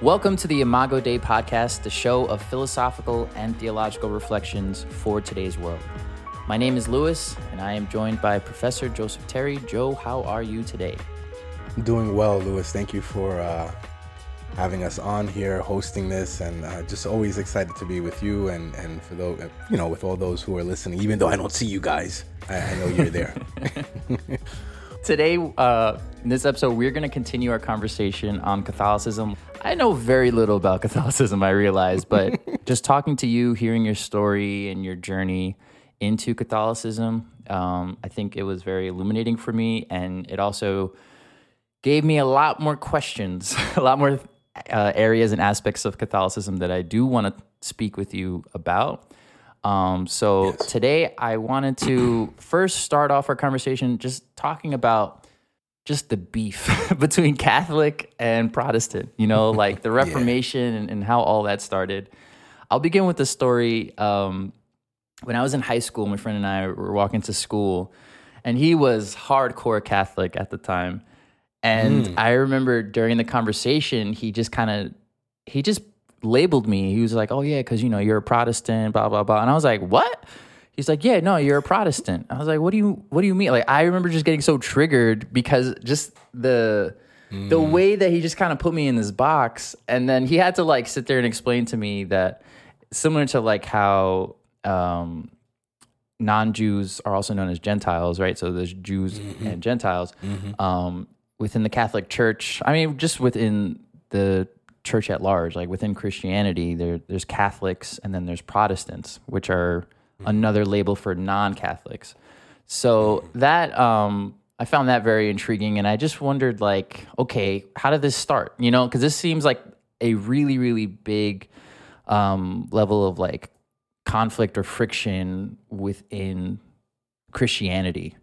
Welcome to the Imago Dei podcast, the show of philosophical and theological reflections for today's world. My name is Lewis, and I am joined by Professor Joseph Terry. Joe, how are you today? I'm doing well, Lewis. Thank you for having us on here, hosting this, and just always excited to be with you and for those, you know, with all those who are listening. Even though I don't see you guys, I know you're there. Today, in this episode, we're going to continue our conversation on Catholicism. I know very little about Catholicism, I realize, but just talking to you, hearing your story and your journey into Catholicism, I think it was very illuminating for me, and it also gave me a lot more questions, a lot more areas and aspects of Catholicism that I do want to speak with you about. Today I wanted to first start off our conversation just talking about just the beef between Catholic and Protestant, you know, like the Reformation and how all that started. I'll begin with the story. When I was in high school, my friend and I were walking to school, and he was hardcore Catholic at the time. And I remember during the conversation, he just labeled me. He was like, "Oh yeah, because, you know, you're a Protestant, blah blah blah." And I was like, "What?" He's like, "Yeah, no, you're a Protestant." I was like, what do you mean?" Like, I remember just getting so triggered because just the way that he just kind of put me in this box, and then he had to like sit there and explain to me that, similar to like how non-Jews are also known as Gentiles, right? So there's Jews and Gentiles within the Catholic Church. I mean, just within the Church at large, like within Christianity, there's Catholics and then there's Protestants, which are another label for non-Catholics. So that I found that very intriguing, and I just wondered, like, okay, how did this start? You know, because this seems like a really, really big level of like conflict or friction within Christianity.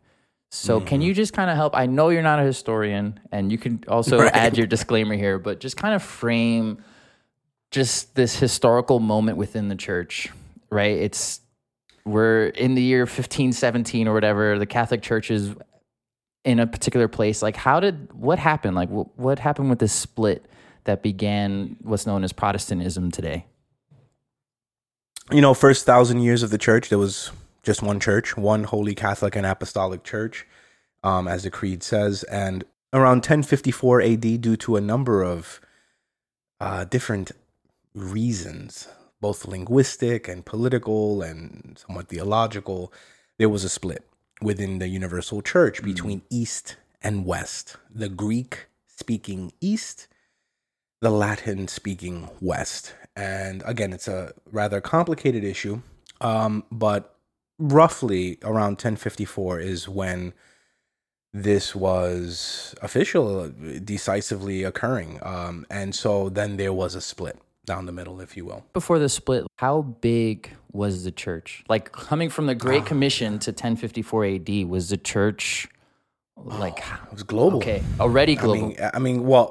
So can you just kind of help? I know you're not a historian, and you can also add your disclaimer here, but just kind of frame just this historical moment within the church, right? We're in the year 1517 or whatever. The Catholic Church is in a particular place. Like, what happened? Like, what happened with this split that began what's known as Protestantism today? You know, first 1,000 years of the church, there was just one church, one Holy Catholic and Apostolic Church, as the creed says. And around 1054 AD, due to a number of different reasons, both linguistic and political and somewhat theological, there was a split within the universal church between East and West, the Greek-speaking East, the Latin-speaking West. And again, it's a rather complicated issue, but roughly around 1054 is when this was official, decisively occurring. And so then there was a split down the middle, if you will. Before the split, how big was the church? Like, coming from the Great Commission to 1054 AD, was the church like... it was global. Okay, already global. I mean well,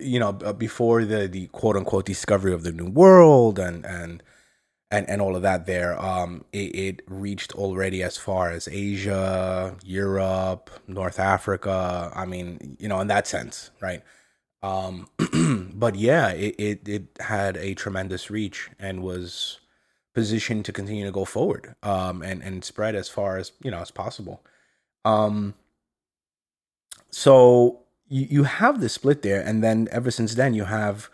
you know, before the quote-unquote discovery of the New World and all of that there, it reached already as far as Asia, Europe, North Africa. I mean, you know, in that sense, right? But yeah, it had a tremendous reach and was positioned to continue to go forward and spread as far as, you know, as possible. So you have this split there, and then ever since then you have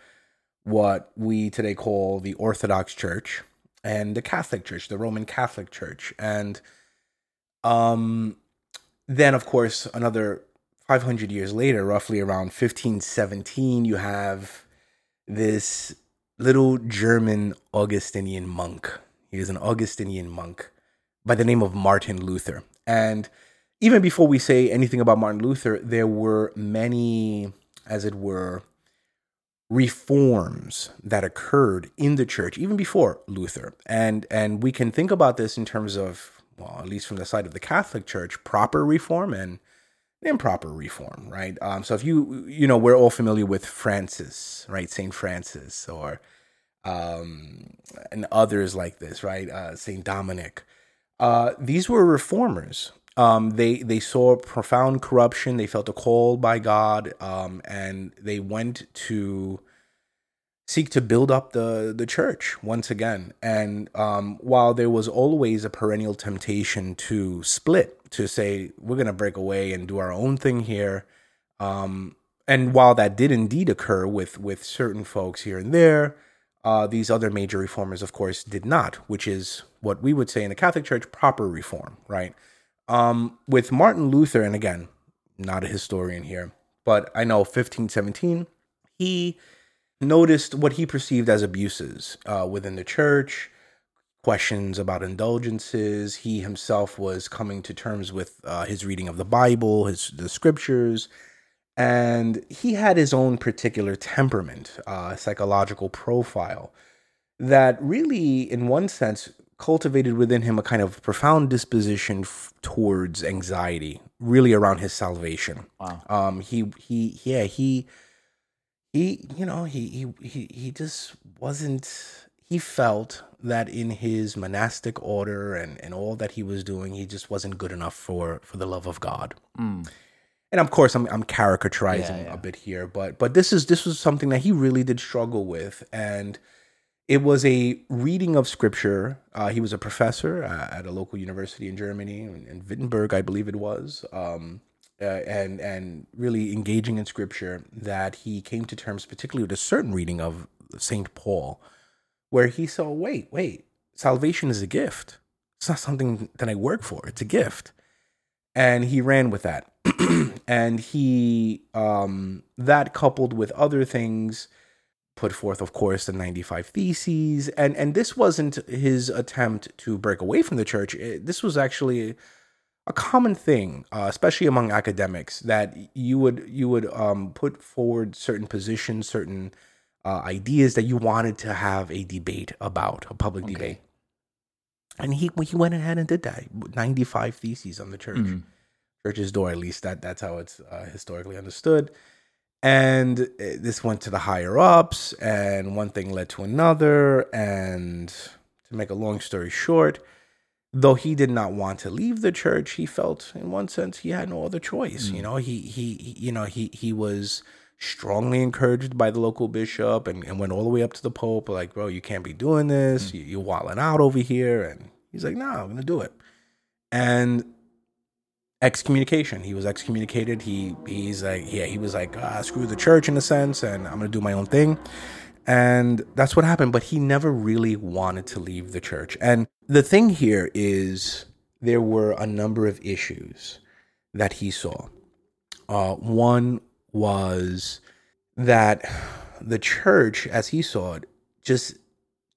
what we today call the Orthodox Church and the Catholic Church, the Roman Catholic Church. And then, of course, another 500 years later, roughly around 1517, you have this little German Augustinian monk. He is an Augustinian monk by the name of Martin Luther. And even before we say anything about Martin Luther, there were many, as it were, reforms that occurred in the church even before Luther, and we can think about this in terms of, well, at least from the side of the Catholic Church, proper reform and improper reform, right? So if you know, we're all familiar with Francis, right? Saint Francis, or and others like this, right? Saint Dominic. These were reformers. They saw profound corruption. They felt a call by God, and they went to seek to build up the church once again. And while there was always a perennial temptation to split, to say, we're going to break away and do our own thing here. And while that did indeed occur with certain folks here and there, these other major reformers, of course, did not, which is what we would say in the Catholic Church, proper reform, right? With Martin Luther, and again, not a historian here, but I know 1517, he noticed what he perceived as abuses within the church, questions about indulgences. He himself was coming to terms with his reading of the Bible, the scriptures, and he had his own particular temperament, psychological profile that really, in one sense, cultivated within him a kind of profound disposition towards anxiety, really around his salvation. Wow. He felt that in his monastic order and all that he was doing, he just wasn't good enough for the love of God. Mm. And of course, I'm caricaturizing a bit here, but this was something that he really did struggle with, and it was a reading of scripture. He was a professor at a local university in Germany, in Wittenberg, I believe it was, and really engaging in scripture, that he came to terms particularly with a certain reading of Saint Paul, where he saw, wait, salvation is a gift. It's not something that I work for. It's a gift. And he ran with that. And he, that coupled with other things, put forth, of course, the 95 Theses. And this wasn't his attempt to break away from the church. This was actually a common thing, especially among academics, that you would put forward certain positions, certain ideas that you wanted to have a debate about, a public debate. And he went ahead and did that. 95 Theses on the church. Mm. Church's door, at least that's how it's historically understood. And this went to the higher ups, and one thing led to another. And to make a long story short, though he did not want to leave the church, he felt, in one sense, he had no other choice. Mm. You know, he was strongly encouraged by the local bishop, and went all the way up to the Pope. Like, bro, you can't be doing this. Mm. You're wilding out over here. And he's like, no, I'm gonna do it. And excommunication. He was excommunicated. He was like, screw the church in a sense, and I'm gonna do my own thing. And that's what happened. But he never really wanted to leave the church. And the thing here is, there were a number of issues that he saw. One was that the church, as he saw it, just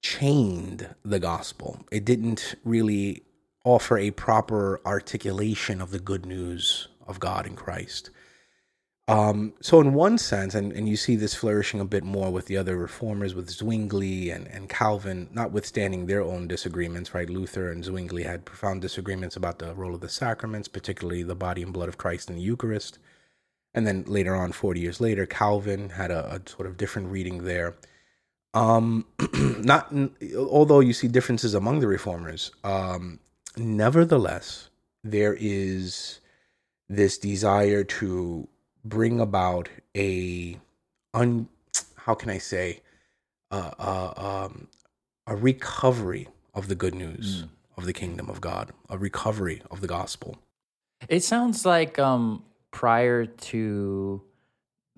chained the gospel. It didn't really offer a proper articulation of the good news of God in Christ. So in one sense, and you see this flourishing a bit more with the other reformers, with Zwingli and Calvin, notwithstanding their own disagreements, right? Luther and Zwingli had profound disagreements about the role of the sacraments, particularly the body and blood of Christ in the Eucharist. And then later on, 40 years later, Calvin had a sort of different reading there. Although you see differences among the reformers, nevertheless, there is this desire to bring about a recovery of the good news of the kingdom of God, a recovery of the gospel. It sounds like prior to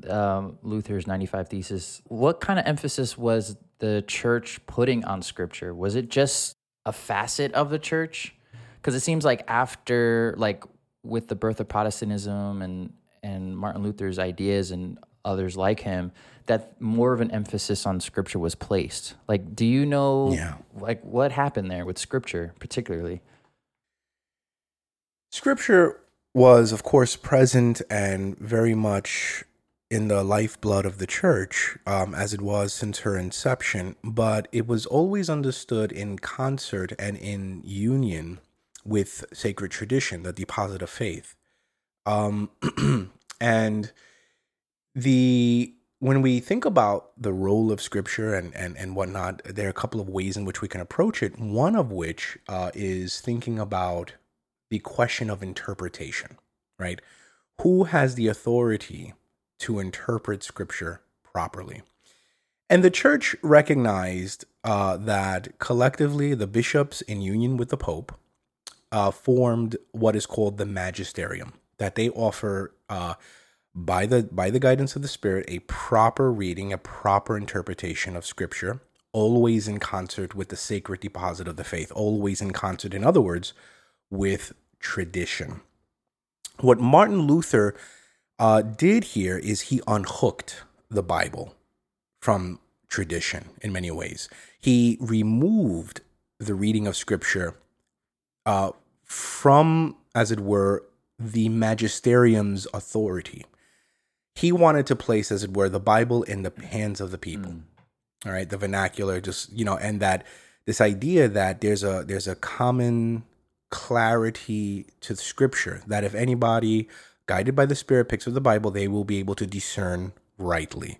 Luther's 95 Theses, what kind of emphasis was the church putting on scripture? Was it just a facet of the church? Because it seems like after, like with the birth of Protestantism and Martin Luther's ideas and others like him, that more of an emphasis on scripture was placed. Like, do you know, like what happened there with scripture particularly? Scripture was, of course, present and very much in the lifeblood of the church, as it was since her inception, but it was always understood in concert and in union with sacred tradition, the deposit of faith. And when we think about the role of scripture and whatnot, there are a couple of ways in which we can approach it, one of which is thinking about the question of interpretation, right? Who has the authority to interpret scripture properly? And the church recognized that collectively the bishops, in union with the pope, formed what is called the magisterium, that they offer by the guidance of the Spirit a proper reading, a proper interpretation of Scripture, always in concert with the sacred deposit of the faith, always in concert, in other words, with tradition. What Martin Luther did here is he unhooked the Bible from tradition in many ways. He removed the reading of Scripture from, as it were, the magisterium's authority. He wanted to place, as it were, the Bible in the hands of the people. All right, the vernacular, just, you know, and that this idea that there's a common clarity to the Scripture, that if anybody guided by the Spirit picks up the Bible, they will be able to discern rightly.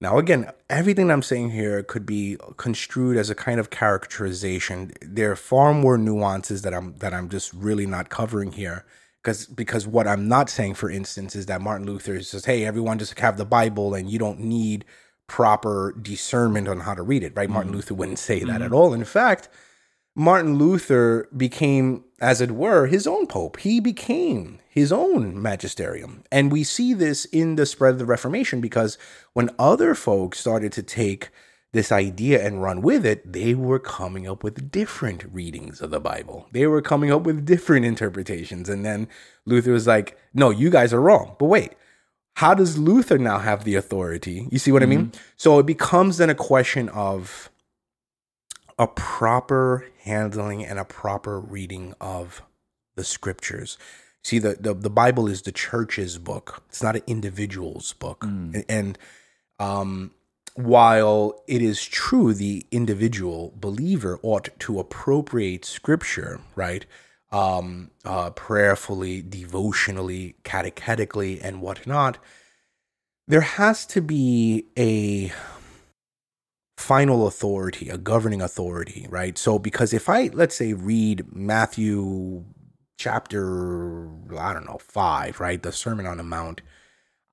Now, again, everything I'm saying here could be construed as a kind of characterization. There are far more nuances that I'm just really not covering here, because what I'm not saying, for instance, is that Martin Luther says, hey, everyone just have the Bible and you don't need proper discernment on how to read it, right? Mm-hmm. Martin Luther wouldn't say that at all. In fact, Martin Luther became, as it were, his own pope. He became his own magisterium. And we see this in the spread of the Reformation, because when other folks started to take this idea and run with it, they were coming up with different readings of the Bible. They were coming up with different interpretations. And then Luther was like, no, you guys are wrong. But wait, how does Luther now have the authority? You see what I mean? So it becomes then a question of a proper handling and a proper reading of the Scriptures. See, the Bible is the church's book. It's not an individual's book. And while it is true the individual believer ought to appropriate Scripture, right, prayerfully, devotionally, catechetically, and whatnot, there has to be a final authority, a governing authority, right? So because if I, let's say, read Matthew chapter, 5, right, the Sermon on the Mount,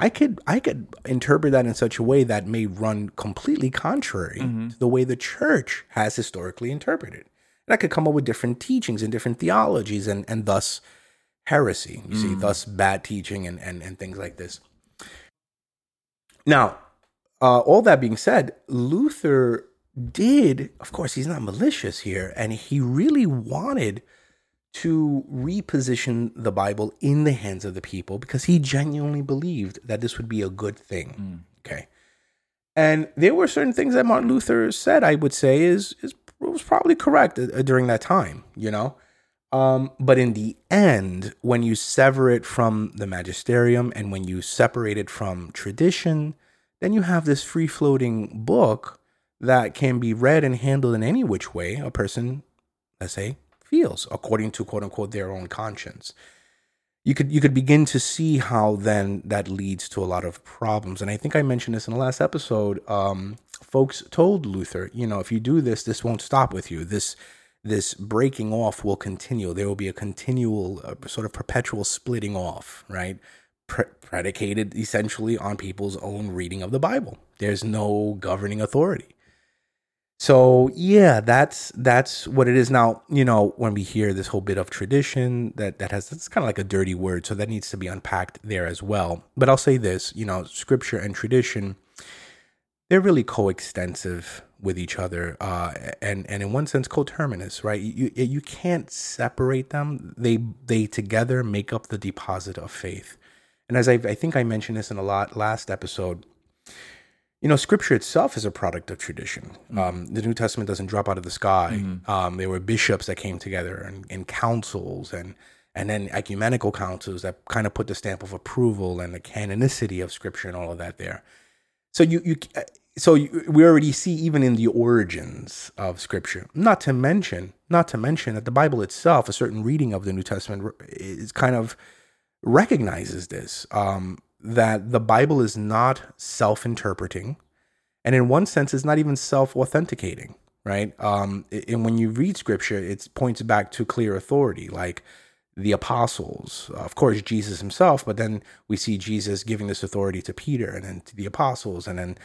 I could interpret that in such a way that may run completely contrary to the way the church has historically interpreted. And I could come up with different teachings and different theologies and thus heresy, you see, thus bad teaching and things like this. Now, all that being said, Luther did, of course, he's not malicious here, and he really wanted to reposition the Bible in the hands of the people because he genuinely believed that this would be a good thing. Okay. And there were certain things that Martin Luther said, I would say, was probably correct during that time, you know? But in the end, when you sever it from the magisterium and when you separate it from tradition, then you have this free-floating book that can be read and handled in any which way a person, let's say, feels, according to, quote-unquote, their own conscience. You could begin to see how then that leads to a lot of problems. And I think I mentioned this in the last episode. Folks told Luther, you know, if you do this, this won't stop with you. This breaking off will continue. There will be a continual, sort of perpetual splitting off, right? Predicated essentially on people's own reading of the Bible. There's no governing authority. So yeah, that's what it is. Now, you know, when we hear this whole bit of tradition, that's kind of like a dirty word, so that needs to be unpacked there as well. But I'll say this, you know, Scripture and tradition, they're really coextensive with each other, and in one sense coterminous, right? You can't separate them. They together make up the deposit of faith. And as I think I mentioned this in last episode, you know, Scripture itself is a product of tradition. The New Testament doesn't drop out of the sky. There were bishops that came together and councils and then ecumenical councils that kind of put the stamp of approval and the canonicity of Scripture and all of that there. So we already see even in the origins of Scripture. Not to mention that the Bible itself, a certain reading of the New Testament, is kind of recognizes this, that the Bible is not self-interpreting, and in one sense, it's not even self-authenticating, right? And when you read Scripture, it points back to clear authority, like the apostles, of course, Jesus himself, but then we see Jesus giving this authority to Peter and then to the apostles, and then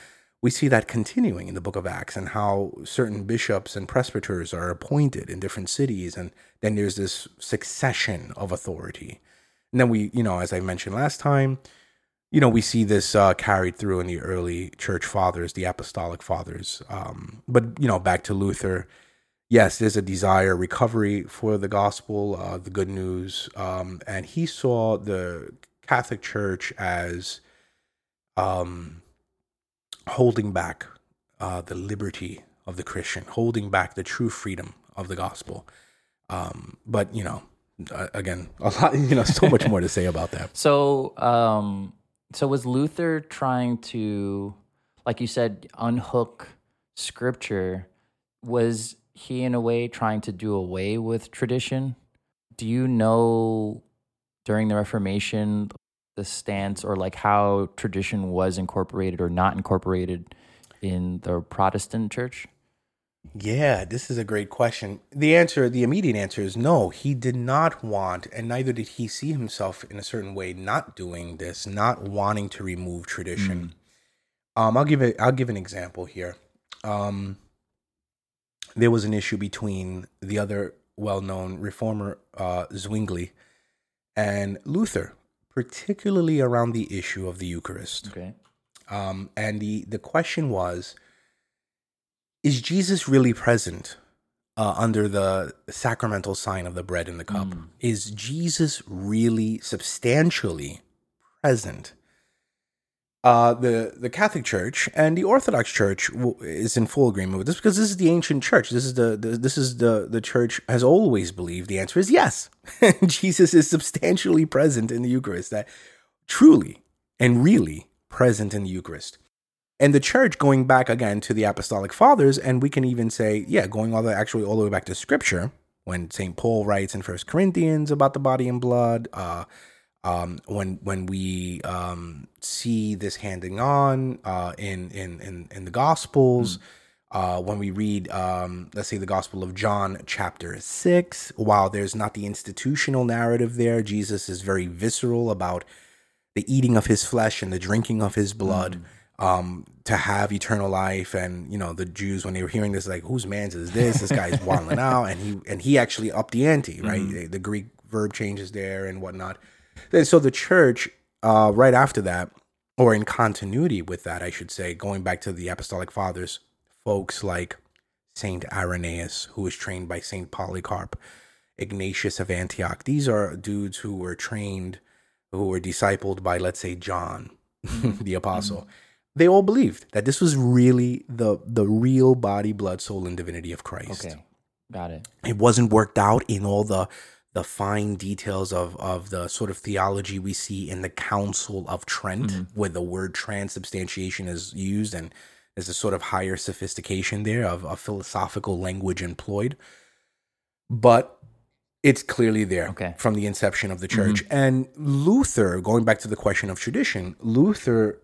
we see that continuing in the book of Acts, and how certain bishops and presbyters are appointed in different cities, and then there's this succession of authority. And then we, as I mentioned last time, we see this carried through in the early church fathers, the apostolic fathers. But back to Luther, yes, there's a desire, recovery for the gospel, the good news. And he saw the Catholic Church as holding back the liberty of the Christian, holding back the true freedom of the gospel. Again, a lot, so much more to say about that. So was Luther trying to, like you said, unhook scripture? Was he in a way trying to do away with tradition? Do you know during the Reformation the stance, or like how tradition was incorporated or not incorporated in the Protestant church? Yeah, this is a great question. The immediate answer is no, he did not want, and neither did he see himself in a certain way not doing this, not wanting to remove tradition. I'll give an example here. There was an issue between the other well-known reformer, Zwingli, and Luther, particularly around the issue of the Eucharist. Okay. And the question was, is Jesus really present under the sacramental sign of the bread and the cup? Is Jesus really substantially present? The Catholic Church and the Orthodox Church is in full agreement with this, because this is the ancient church. This is the church has always believed the answer is yes. Jesus is substantially present in the Eucharist, that truly and really present in the Eucharist. And the church, going back again to the Apostolic Fathers, and we can even say, going all the way back to Scripture, when Saint Paul writes in 1 Corinthians about the body and blood, when we see this handing on in the Gospels, when we read, let's say, the Gospel of John, chapter 6, while there's not the institutional narrative there, Jesus is very visceral about the eating of his flesh and the drinking of his blood. To have eternal life. And the Jews, when they were hearing this, like, whose man's is this? This guy's wilding out, and he actually upped the ante, right? The Greek verb changes there and whatnot. And so the church, right after that, or in continuity with that, I should say, going back to the Apostolic Fathers, folks like Saint Irenaeus, who was trained by Saint Polycarp, Ignatius of Antioch. These are dudes who were trained, who were discipled by, let's say, John, the apostle. They all believed that this was really the real body, blood, soul, and divinity of Christ. Okay, got it. It wasn't worked out in all the fine details of the sort of theology we see in the Council of Trent, where the word transubstantiation is used, and there's a sort of higher sophistication there of philosophical language employed. But it's clearly there from the inception of the church. And Luther, going back to the question of tradition, Luther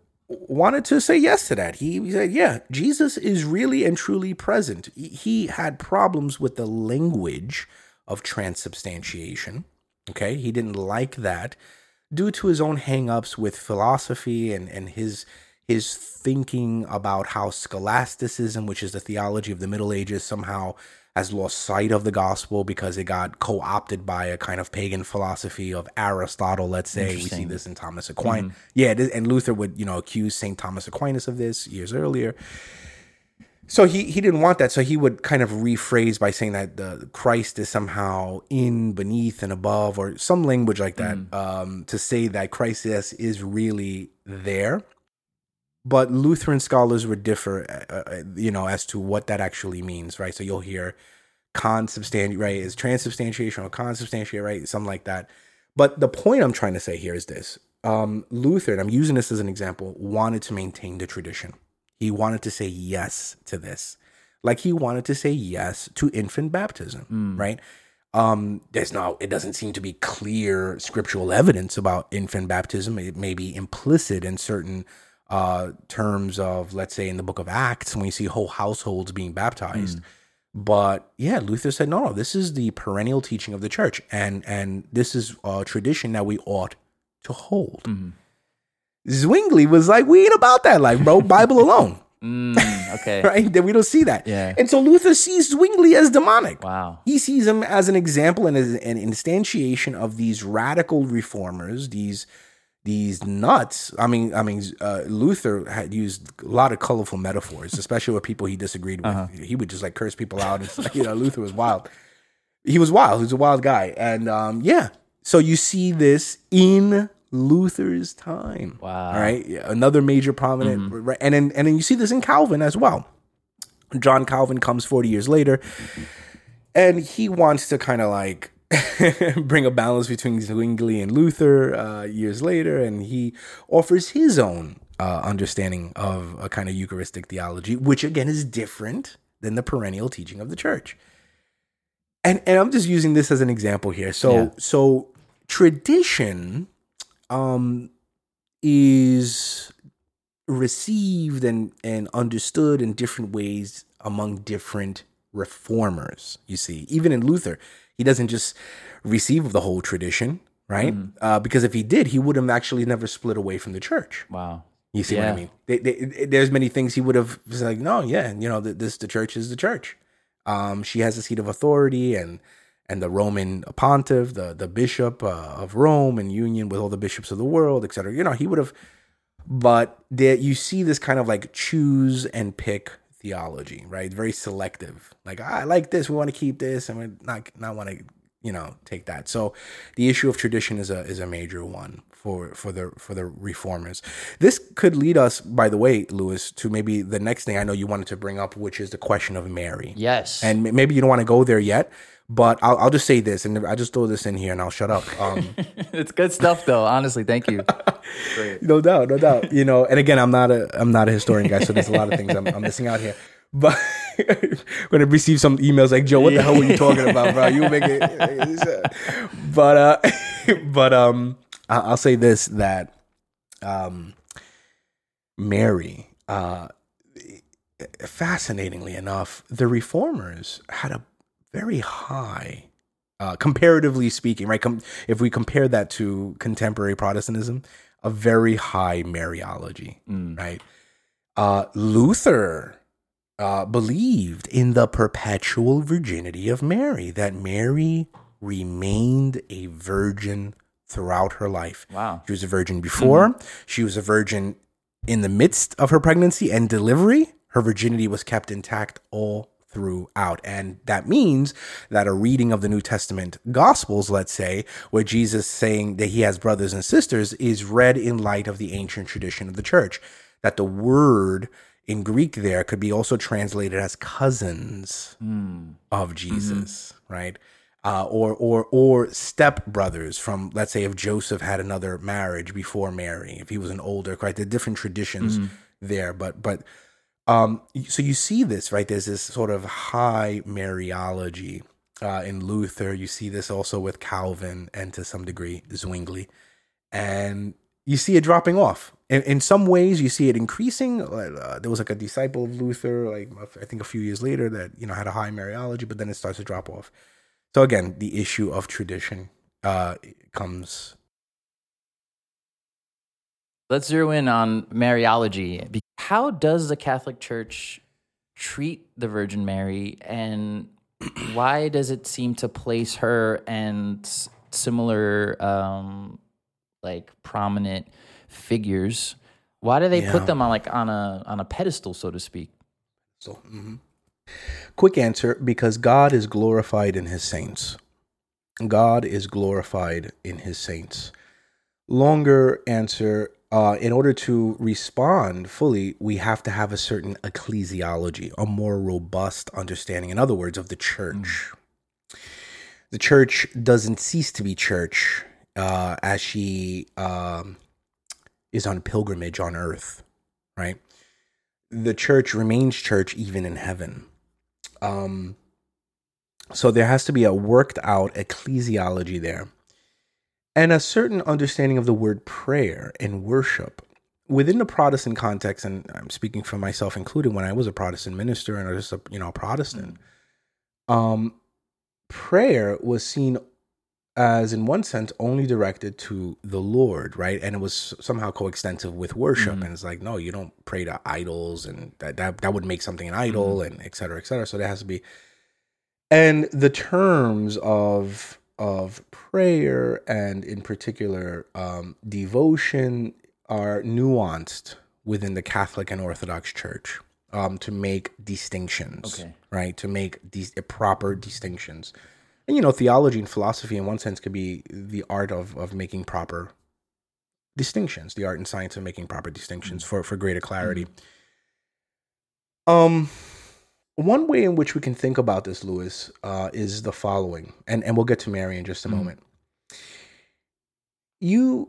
wanted to say yes to that. He said, Jesus is really and truly present. He had problems with the language of transubstantiation. Okay, he didn't like that due to his own hang-ups with philosophy and his thinking about how scholasticism, which is the theology of the Middle Ages, somehow has lost sight of the gospel because it got co-opted by a kind of pagan philosophy of Aristotle, let's say. We see this in Thomas Aquinas. And Luther would, accuse Saint Thomas Aquinas of this years earlier. So he didn't want that. So he would kind of rephrase by saying that the Christ is somehow in, beneath, and above, or some language like that, to say that Christ is really there. But Lutheran scholars would differ, as to what that actually means, right? So you'll hear consubstantiate, right? Is transubstantiation or consubstantiate, right? Something like that. But the point I'm trying to say here is this. Luther, and I'm using this as an example, wanted to maintain the tradition. He wanted to say yes to this. Like he wanted to say yes to infant baptism, right? It doesn't seem to be clear scriptural evidence about infant baptism. It may be implicit in certain terms of, let's say, in the book of Acts, when you see whole households being baptized. But Luther said, no, this is the perennial teaching of the church, and this is a tradition that we ought to hold. Zwingli was like, we ain't about that life, bro. Bible alone. Okay. Right? That we don't see that. Yeah. And so Luther sees Zwingli as demonic. Wow. He sees him as an example and as an instantiation of these radical reformers, these nuts. I mean, Luther had used a lot of colorful metaphors, especially with people he disagreed with. Uh-huh. He would just like curse people out. And, you know, Luther was wild. He was wild. He was a wild guy. And so you see this in Luther's time. Wow. All right. Another major prominent. Mm-hmm. And then you see this in Calvin as well. John Calvin comes 40 years later and he wants to kind of like bring a balance between Zwingli and Luther years later. And he offers his own understanding of a kind of Eucharistic theology, which again is different than the perennial teaching of the church. And I'm just using this as an example here. So tradition is received and understood in different ways among different reformers. You see, even in Luther, he doesn't just receive the whole tradition, right? Mm. Because if he did, he would have actually never split away from the church. Wow. You see what I mean? There's many things he would have like, no, yeah, you know, the church is the church. She has a seat of authority and the Roman pontiff, the bishop of Rome, in union with all the bishops of the world, et cetera. You know, he would have, but there you see this kind of like choose and pick theology, right? Very selective. Like, I like this, we want to keep this, and we not want to, you know, take that. So the issue of tradition is a major one for the reformers. This could lead us, by the way, Louis, to maybe the next thing I know you wanted to bring up, which is the question of Mary. Yes. And maybe you don't want to go there yet, but I'll just say this, and I just throw this in here and I'll shut up. It's good stuff though. Honestly, thank you. Great. No doubt. You know, and again, I'm not a historian guy, so there's a lot of things I'm missing out here. But when I receive some emails like, Joe, what the hell were you talking about, bro? You make it. But I'll say this, that Mary, fascinatingly enough, the reformers had a very high, comparatively speaking, right? If we compare that to contemporary Protestantism, a very high Mariology, right? Luther believed in the perpetual virginity of Mary, that Mary remained a virgin throughout her life. Wow. She was a virgin before. Mm-hmm. She was a virgin in the midst of her pregnancy and delivery. Her virginity was kept intact all throughout. And that means that a reading of the New Testament Gospels, let's say, where Jesus saying that he has brothers and sisters, is read in light of the ancient tradition of the church, that the word in Greek there could be also translated as cousins of Jesus, mm-hmm. right? Or stepbrothers from, let's say, if Joseph had another marriage before Mary, if he was an older, right? There are different traditions there, but so you see this, right? There's this sort of high Mariology in Luther. You see this also with Calvin and to some degree Zwingli, and you see it dropping off. In some ways, you see it increasing. There was like a disciple of Luther, like I think a few years later, that, you know, had a high Mariology, but then it starts to drop off. So again, the issue of tradition comes. Let's zero in on Mariology. How does the Catholic Church treat the Virgin Mary, and why does it seem to place her and similar, like prominent figures, why do they put them on a pedestal, so to speak? So, quick answer, because God is glorified in his saints. Longer answer, in order to respond fully, we have to have a certain ecclesiology, a more robust understanding, in other words, of the church. The church doesn't cease to be church as she is on pilgrimage on earth, right? The church remains church even in heaven. So there has to be a worked out ecclesiology there, and a certain understanding of the word prayer and worship within the Protestant context. And I'm speaking for myself, including when I was a Protestant minister and just a Protestant. Prayer was seen as, in one sense, only directed to the Lord, right? And it was somehow coextensive with worship. Mm-hmm. And it's like, no, you don't pray to idols, and that would make something an idol, mm-hmm. and et cetera, et cetera. So there has to be... And the terms of prayer, and in particular devotion, are nuanced within the Catholic and Orthodox Church to make distinctions, okay. right? To make these proper distinctions. And, you know, theology and philosophy, in one sense, could be the art of making proper distinctions, the art and science of making proper distinctions for greater clarity. Mm-hmm. One way in which we can think about this, Louis, is the following, and we'll get to Mary in just a moment. You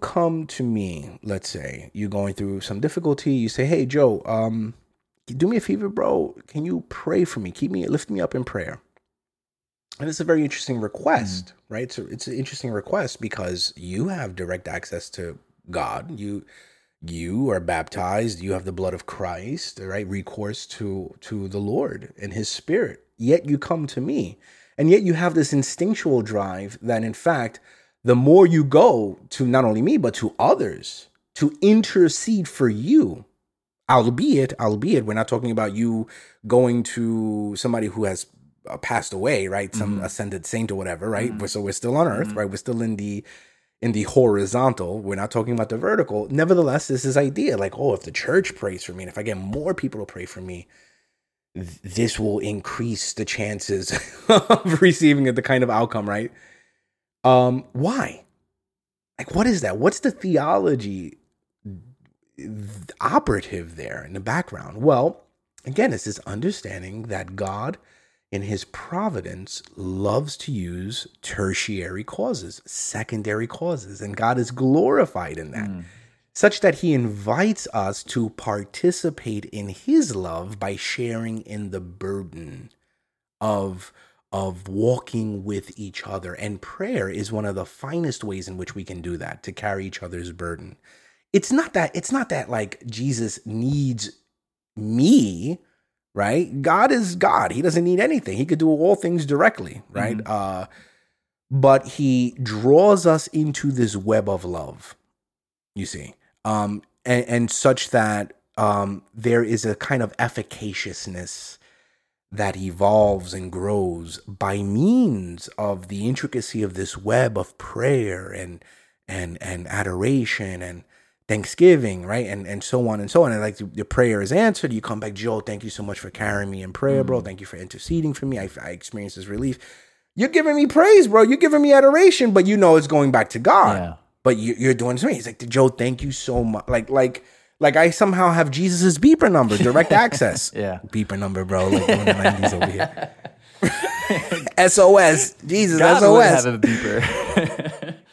come to me, let's say, you're going through some difficulty. You say, hey, Joe, do me a favor, bro. Can you pray for me? Lift me up in prayer. And it's a very interesting request, right? So it's an interesting request because you have direct access to God. You are baptized, you have the blood of Christ, right? Recourse to the Lord and his spirit. Yet you come to me. And yet you have this instinctual drive that, in fact, the more you go to not only me, but to others, to intercede for you, albeit, we're not talking about you going to somebody who has passed away, right? Some ascended saint or whatever, right? Mm-hmm. So we're still on earth, right? We're still in the horizontal, we're not talking about the vertical. Nevertheless, this is idea like, oh, if the church prays for me, and if I get more people to pray for me, this will increase the chances of receiving the kind of outcome, right? Why? Like, what is that? What's the theology operative there in the background? Well, again, it's this understanding that God, in his providence, loves to use tertiary causes, secondary causes, and God is glorified in that, such that he invites us to participate in his love by sharing in the burden of walking with each other. And prayer is one of the finest ways in which we can do that, to carry each other's burden. It's not that like Jesus needs me, right? God is God. He doesn't need anything. He could do all things directly, right? Mm-hmm. But he draws us into this web of love, you see, and such that there is a kind of efficaciousness that evolves and grows by means of the intricacy of this web of prayer and adoration and thanksgiving, right? And so on and so on. And like the prayer is answered. You come back, Joe, thank you so much for carrying me in prayer, bro. Thank you for interceding for me. I experienced this relief. You're giving me praise, bro. You're giving me adoration, but you know it's going back to God. Yeah. But you're doing it to me. He's like, Joe, thank you so much. Like I somehow have Jesus's beeper number, direct access. Yeah. Beeper number, bro. Like one of the 90s over here. SOS. Jesus, God SOS. Would have a beeper.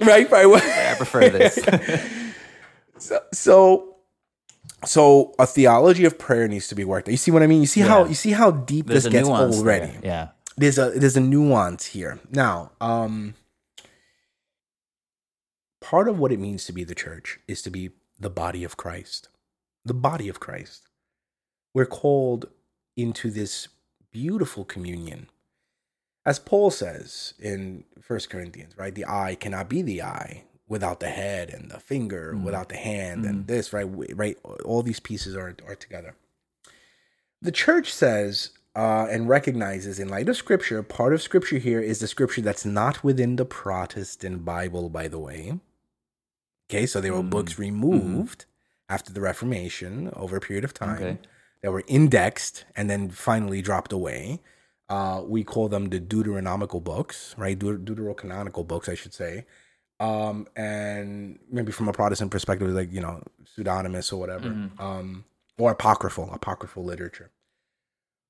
Right? I prefer this. So a theology of prayer needs to be worked out. You see what I mean? You see how deep this gets already. There. Yeah. There's a nuance here. Now, part of what it means to be the church is to be the body of Christ. The body of Christ. We're called into this beautiful communion. As Paul says in 1 Corinthians, right? The eye cannot be the eye without the head, and the finger, without the hand, and this, right? All these pieces are together. The church says and recognizes, in light of Scripture, part of Scripture here is the Scripture that's not within the Protestant Bible, by the way. Okay, so there were books removed after the Reformation over a period of time that were indexed and then finally dropped away. We call them the Deuteronomical books, right? Deuterocanonical books, I should say. And maybe from a Protestant perspective, like, you know, pseudonymous or whatever, or apocryphal literature.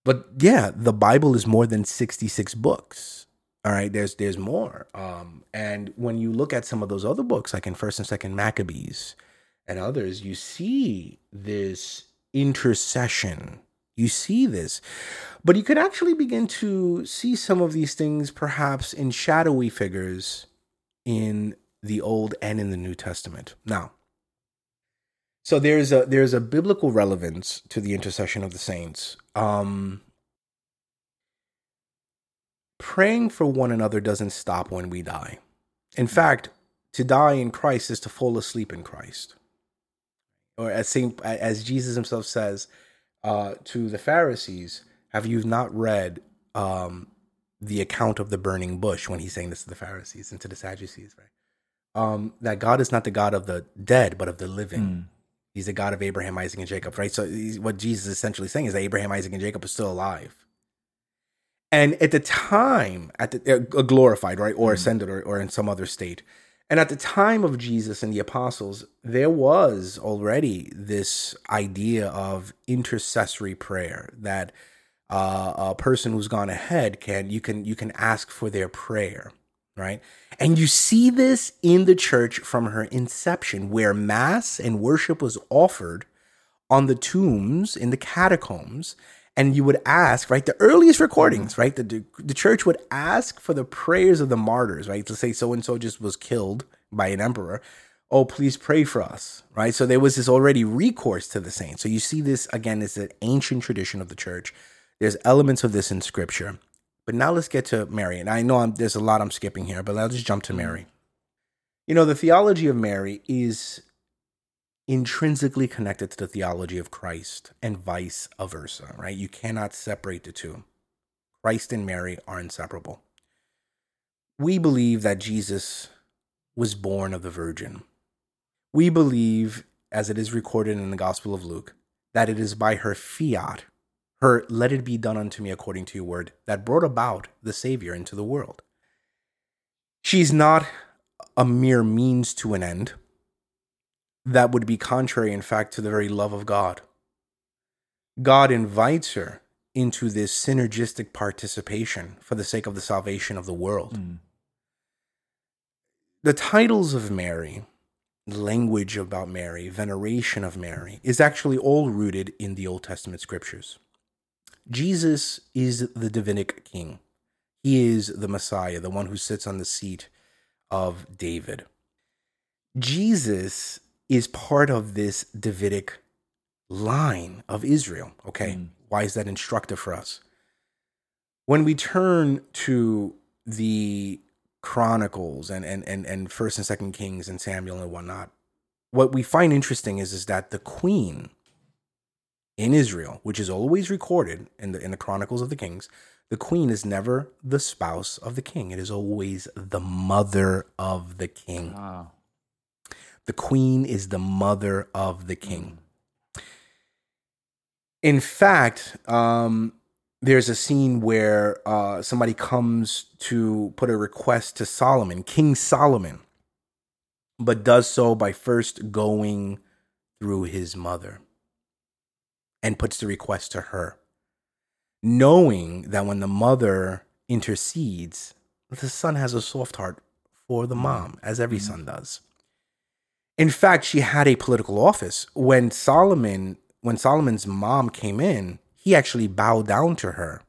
But yeah, the Bible is more than 66 books. All right. There's more. And when you look at some of those other books, like in 1st and 2nd Maccabees and others, you see this intercession. You see this, but you could actually begin to see some of these things, perhaps in shadowy figures in the Old and in the New Testament. Now, so there's a biblical relevance to the intercession of the saints. Praying for one another doesn't stop when we die. In fact, to die in Christ is to fall asleep in Christ. Or as Jesus himself says to the Pharisees, have you not read the account of the burning bush, when he's saying this to the Pharisees and to the Sadducees, right? That God is not the God of the dead, but of the living. Mm. He's the God of Abraham, Isaac, and Jacob, right? So what Jesus is essentially saying is that Abraham, Isaac, and Jacob are still alive. And at the time, glorified, right, or ascended, or in some other state. And at the time of Jesus and the apostles, there was already this idea of intercessory prayer, that a person who's gone ahead can ask for their prayer, right? And you see this in the church from her inception, where mass and worship was offered on the tombs in the catacombs. And you would ask, right, the earliest recordings, right, the church would ask for the prayers of the martyrs, right? To say so-and-so just was killed by an emperor. Oh, please pray for us, right? So there was this already recourse to the saints. So you see this, again, it's an ancient tradition of the church. There's elements of this in Scripture. But now let's get to Mary. And I know there's a lot I'm skipping here, but I'll just jump to Mary. You know, the theology of Mary is intrinsically connected to the theology of Christ and vice versa, right? You cannot separate the two. Christ and Mary are inseparable. We believe that Jesus was born of the Virgin. We believe, as it is recorded in the Gospel of Luke, that it is by her fiat, her let it be done unto me according to your word, that brought about the Savior into the world. She's not a mere means to an end. That would be contrary, in fact, to the very love of God. God invites her into this synergistic participation for the sake of the salvation of the world. Mm. The titles of Mary, language about Mary, veneration of Mary, is actually all rooted in the Old Testament scriptures. Jesus is the Davidic king. He is the Messiah, the one who sits on the seat of David. Jesus is part of this Davidic line of Israel. Okay, Why is that instructive for us? When we turn to the Chronicles and First and Second Kings and Samuel and whatnot, what we find interesting is that the queen in Israel, which is always recorded in the Chronicles of the Kings, the queen is never the spouse of the king. It is always the mother of the king. Wow. The queen is the mother of the king. In fact, there's a scene where somebody comes to put a request to Solomon, King Solomon, but does so by first going through his mother and puts the request to her, knowing that when the mother intercedes, the son has a soft heart for the mom, as every son does. In fact, she had a political office. When Solomon's mom came in, he actually bowed down to her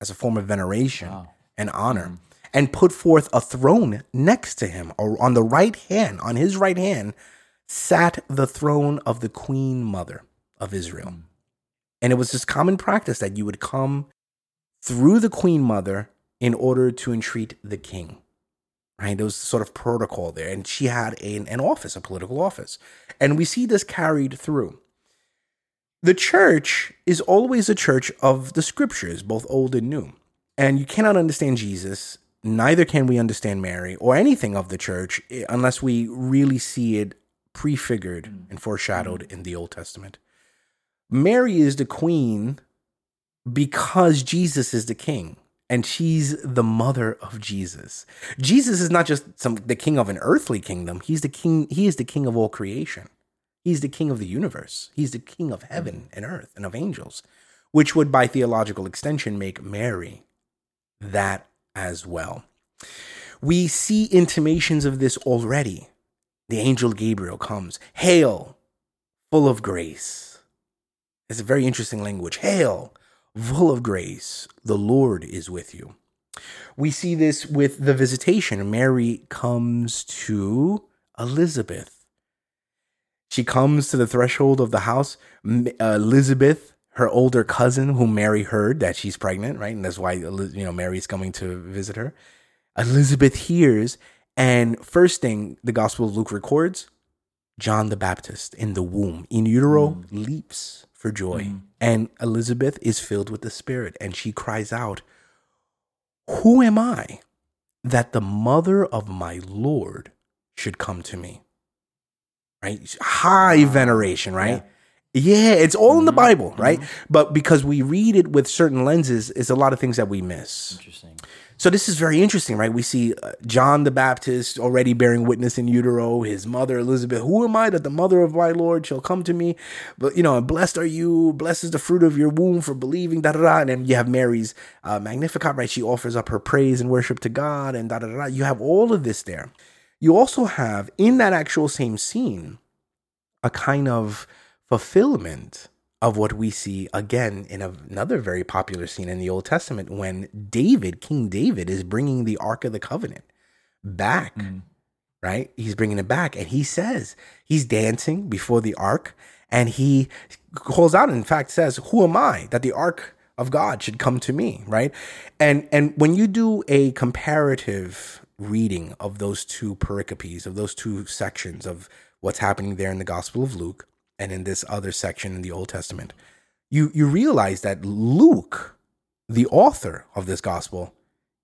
as a form of veneration and honor, and put forth a throne next to him, or on the right hand, on his right hand, sat the throne of the Queen Mother of Israel. And it was this common practice that you would come through the Queen Mother in order to entreat the king. Right, there was sort of protocol there, and she had an office, a political office, and we see this carried through. The church is always a church of the scriptures, both old and new, and you cannot understand Jesus, neither can we understand Mary or anything of the church unless we really see it prefigured and foreshadowed in the Old Testament. Mary is the queen because Jesus is the king. And she's the mother of Jesus. Jesus is not just the king of an earthly kingdom. He's the king. He is the king of all creation. He's the king of the universe. He's the king of heaven and earth and of angels, which would, by theological extension, make Mary that as well. We see intimations of this already. The angel Gabriel comes. Hail, full of grace. It's a very interesting language. Hail, full of grace, the Lord is with you. We see this with the visitation. Mary comes to Elizabeth. She comes to the threshold of the house. Elizabeth, her older cousin, whom Mary heard that she's pregnant, right? And that's why Mary's coming to visit her. Elizabeth hears And first thing the Gospel of Luke records, John the Baptist in the womb, in utero, leaps for joy. And Elizabeth is filled with the Spirit, and she cries out, "Who am I that the mother of my Lord should come to me?" Right? High veneration, right? Yeah, it's all in the Bible, right? But because we read it with certain lenses, it's a lot of things that we miss. Interesting. So this is very interesting, right? We see John the Baptist already bearing witness in utero, his mother Elizabeth. "Who am I that the mother of my Lord shall come to me? But, you know, blessed are you, blessed is the fruit of your womb for believing, da da da." And then you have Mary's Magnificat, right? She offers up her praise and worship to God, and da da da. You have all of this there. You also have in that actual same scene a kind of fulfillment of what we see again in another very popular scene in the Old Testament when David, King David, is bringing the Ark of the Covenant back, right? He's bringing it back, and he says, he's dancing before the Ark, and he calls out, in fact says, "Who am I that the Ark of God should come to me?" Right? And when you do a comparative reading of those two pericopes, of those two sections of what's happening there in the Gospel of Luke, and in this other section in the Old Testament, you realize that Luke, the author of this gospel,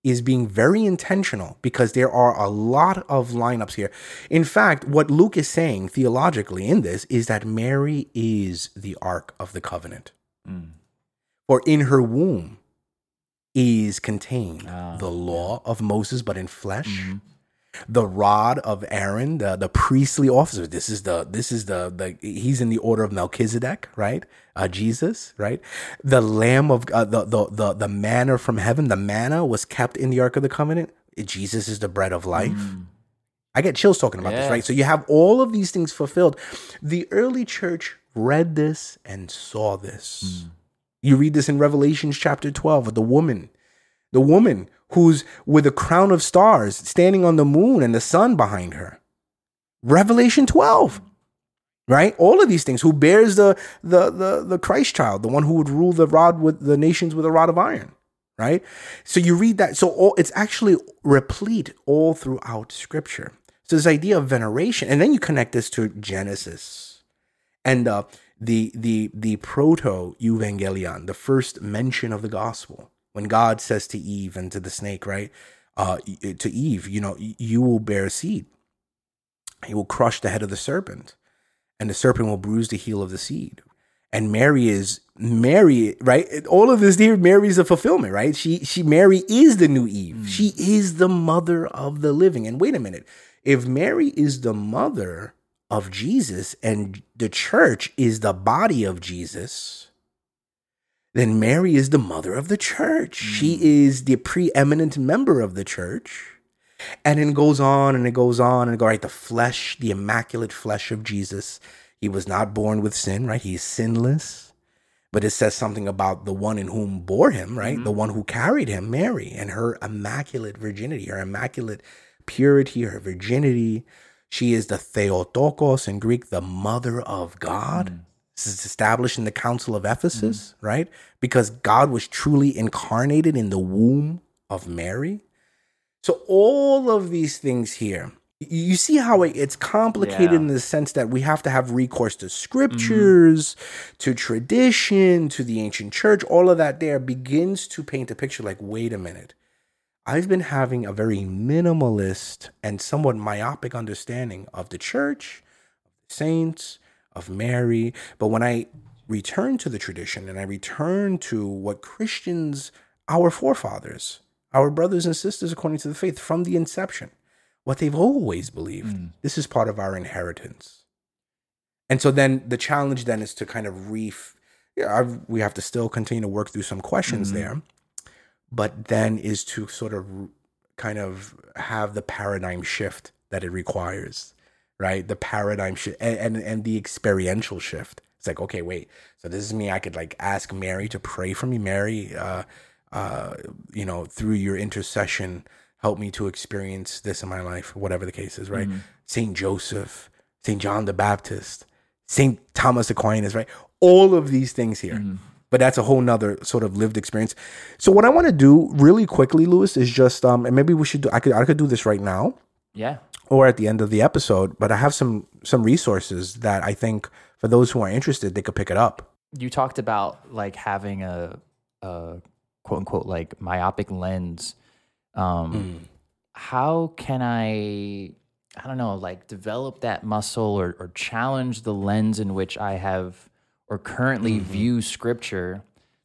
is being very intentional because there are a lot of lineups here. In fact, what Luke is saying theologically in this is that Mary is the Ark of the Covenant. For in her womb is contained the law of Moses, but in flesh. The rod of Aaron, the priestly officer. This is the he's in the order of Melchizedek, right? Jesus, right? The Lamb of the manna from heaven. The manna was kept in the Ark of the Covenant. Jesus is the bread of life. I get chills talking about this, right? So you have all of these things fulfilled. The early church read this and saw this. You read this in Revelation chapter 12 with the woman who's with a crown of stars standing on the moon and the sun behind her. Revelation 12, right? All of these things, who bears the Christ child, the one who would rule the rod with the nations with a rod of iron, right? So you read that. So it's actually replete all throughout Scripture. So this idea of veneration, and then you connect this to Genesis and the proto-evangelion, the first mention of the gospel. When God says to Eve and to the snake, right, to Eve, you know, you will bear a seed. He will crush the head of the serpent, and the serpent will bruise the heel of the seed. And Mary, right? All of this here, Mary's a fulfillment, right? Mary is the new Eve. She is the mother of the living. And wait a minute, if Mary is the mother of Jesus and the church is the body of Jesus, then Mary is the mother of the church. She is the preeminent member of the church. And then it goes on, right? The flesh, the immaculate flesh of Jesus. He was not born with sin, right? He's sinless. But it says something about the one in whom bore him, right? The one who carried him, Mary, and her immaculate virginity, her immaculate purity, her virginity. She is the theotokos in Greek, the mother of God. This is established in the Council of Ephesus, right? Because God was truly incarnated in the womb of Mary. So all of these things here, you see how it's complicated in the sense that we have to have recourse to scriptures, to tradition, to the ancient church. All of that there begins to paint a picture like, wait a minute. I've been having a very minimalist and somewhat myopic understanding of the church, saints, of Mary. But when I return to the tradition and I return to what Christians, our forefathers, our brothers and sisters, according to the faith from the inception, what they've always believed, this is part of our inheritance. And so then the challenge then is to kind of we have to still continue to work through some questions there, but then is to sort of kind of have the paradigm shift that it requires. Right? The paradigm shift and the experiential shift. It's like, okay, wait, so this is me. I could like ask Mary to pray for me. Mary, you know, through your intercession, help me to experience this in my life, whatever the case is, right? Saint Joseph, Saint John the Baptist, Saint Thomas Aquinas, right? All of these things here. But that's a whole nother sort of lived experience. So what I want to do really quickly, Lewis, is just, and maybe we should do, I could do this right now. Yeah. Or at the end of the episode. But I have some resources that I think for those who are interested, they could pick it up. You talked about like having a quote unquote like myopic lens. How can I don't know, like develop that muscle or challenge the lens in which I have or currently view scripture,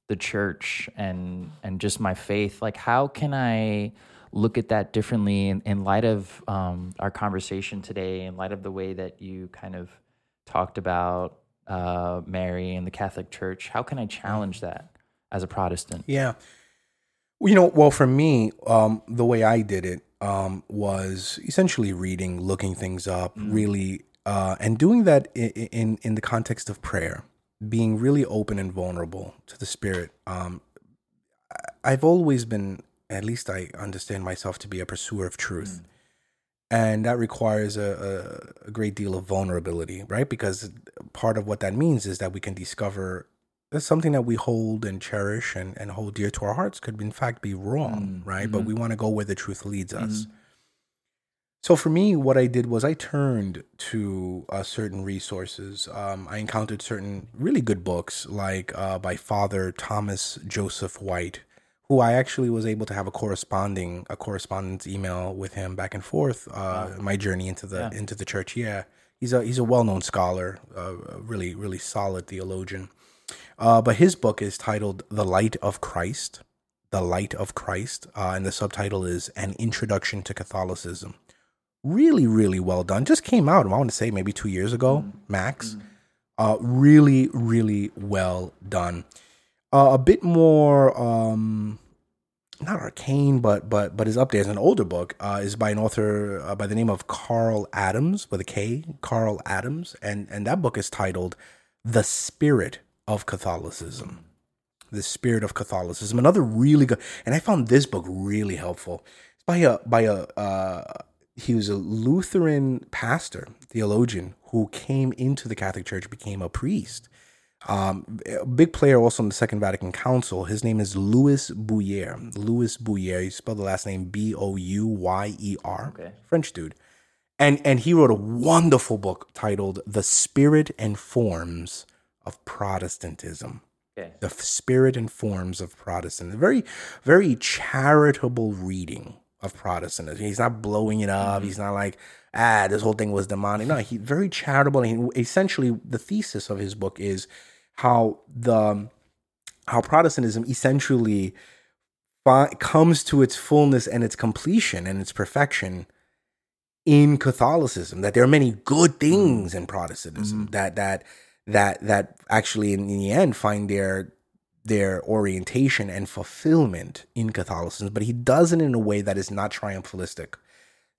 the church, and just my faith? Like, how can I look at that differently in light of our conversation today, in light of the way that you kind of talked about Mary and the Catholic Church? How can I challenge that as a Protestant? Yeah. You know, well, for me, the way I did it was essentially reading, looking things up, really, and doing that in the context of prayer, being really open and vulnerable to the Spirit. I've always been, at least I understand myself to be a pursuer of truth. And that requires a great deal of vulnerability, right? Because part of what that means is that we can discover that's something that we hold and cherish and hold dear to our hearts could in fact be wrong, right? But we want to go where the truth leads us. So for me, what I did was I turned to certain resources. I encountered certain really good books like by Father Thomas Joseph White, who I actually was able to have a correspondence email with him back and forth, my journey into the church. Yeah. He's a well-known scholar, a really, really solid theologian. But his book is titled The Light of Christ, and the subtitle is An Introduction to Catholicism. Really, really well done. Just came out, I want to say maybe 2 years ago, max. Really, really well done. A bit more, not arcane, but is up there as an older book, is by an author by the name of Carl Adams, with a K, Carl Adams, and that book is titled The Spirit of Catholicism. The Spirit of Catholicism. Another really good, and I found this book really helpful. It's by he was a Lutheran pastor, theologian, who came into the Catholic Church, became a priest. A big player also in the Second Vatican Council. His name is Louis Bouyer. Louis Bouyer, you spell the last name Bouyer, okay. French dude. And he wrote a wonderful book titled The Spirit and Forms of Protestantism. Okay. The Spirit and Forms of Protestantism. A very, very charitable reading of Protestantism. He's not blowing it up. He's not like, this whole thing was demonic. No, he's very charitable. And essentially, the thesis of his book is how Protestantism essentially comes to its fullness and its completion and its perfection in Catholicism. That there are many good things in Protestantism that actually in the end find their orientation and fulfillment in Catholicism, but he does it in a way that is not triumphalistic.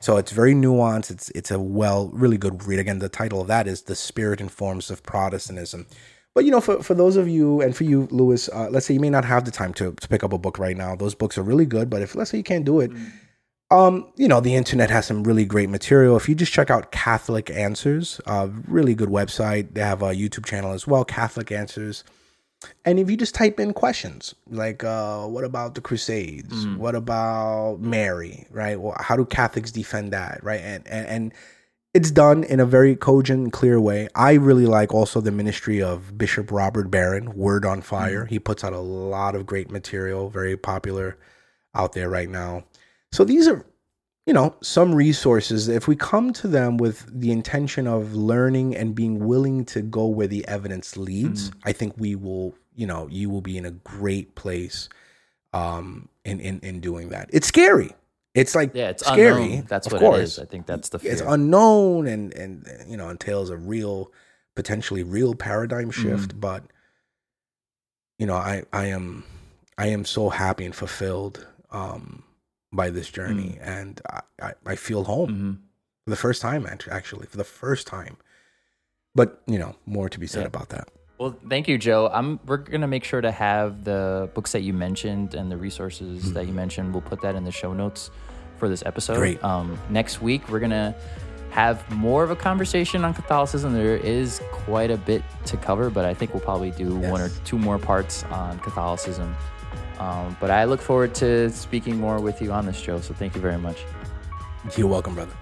So it's very nuanced. It's a really good read. Again, the title of that is The Spirit and Forms of Protestantism. But, you know, for those of you, and for you, Louis, let's say you may not have the time to pick up a book right now. Those books are really good, but if let's say you can't do it, you know, the internet has some really great material. If you just check out Catholic Answers, a really good website. They have a YouTube channel as well, Catholic Answers. And if you just type in questions like, what about the Crusades? What about Mary? Right? Well, how do Catholics defend that? Right? And it's done in a very cogent and clear way. I really like also the ministry of Bishop Robert Barron, Word on Fire. He puts out a lot of great material, very popular out there right now. So these are, you know, some resources. If we come to them with the intention of learning and being willing to go where the evidence leads, I think we will, you know, you will be in a great place in doing that. It's scary. It's like, yeah, it's scary. Unknown. That's of what course. It is. I think that's the fear. It's unknown and you know, entails a potentially real paradigm shift. But, you know, I am so happy and fulfilled by this journey, and I feel home for the first time, actually, for the first time. But, you know, more to be said about that. Well, thank you, Joe. We're going to make sure to have the books that you mentioned and the resources that you mentioned. We'll put that in the show notes for this episode. Great. Next week, we're going to have more of a conversation on Catholicism. There is quite a bit to cover, but I think we'll probably do one or two more parts on Catholicism. But I look forward to speaking more with you on this, Joe. So thank you very much. You're welcome, brother.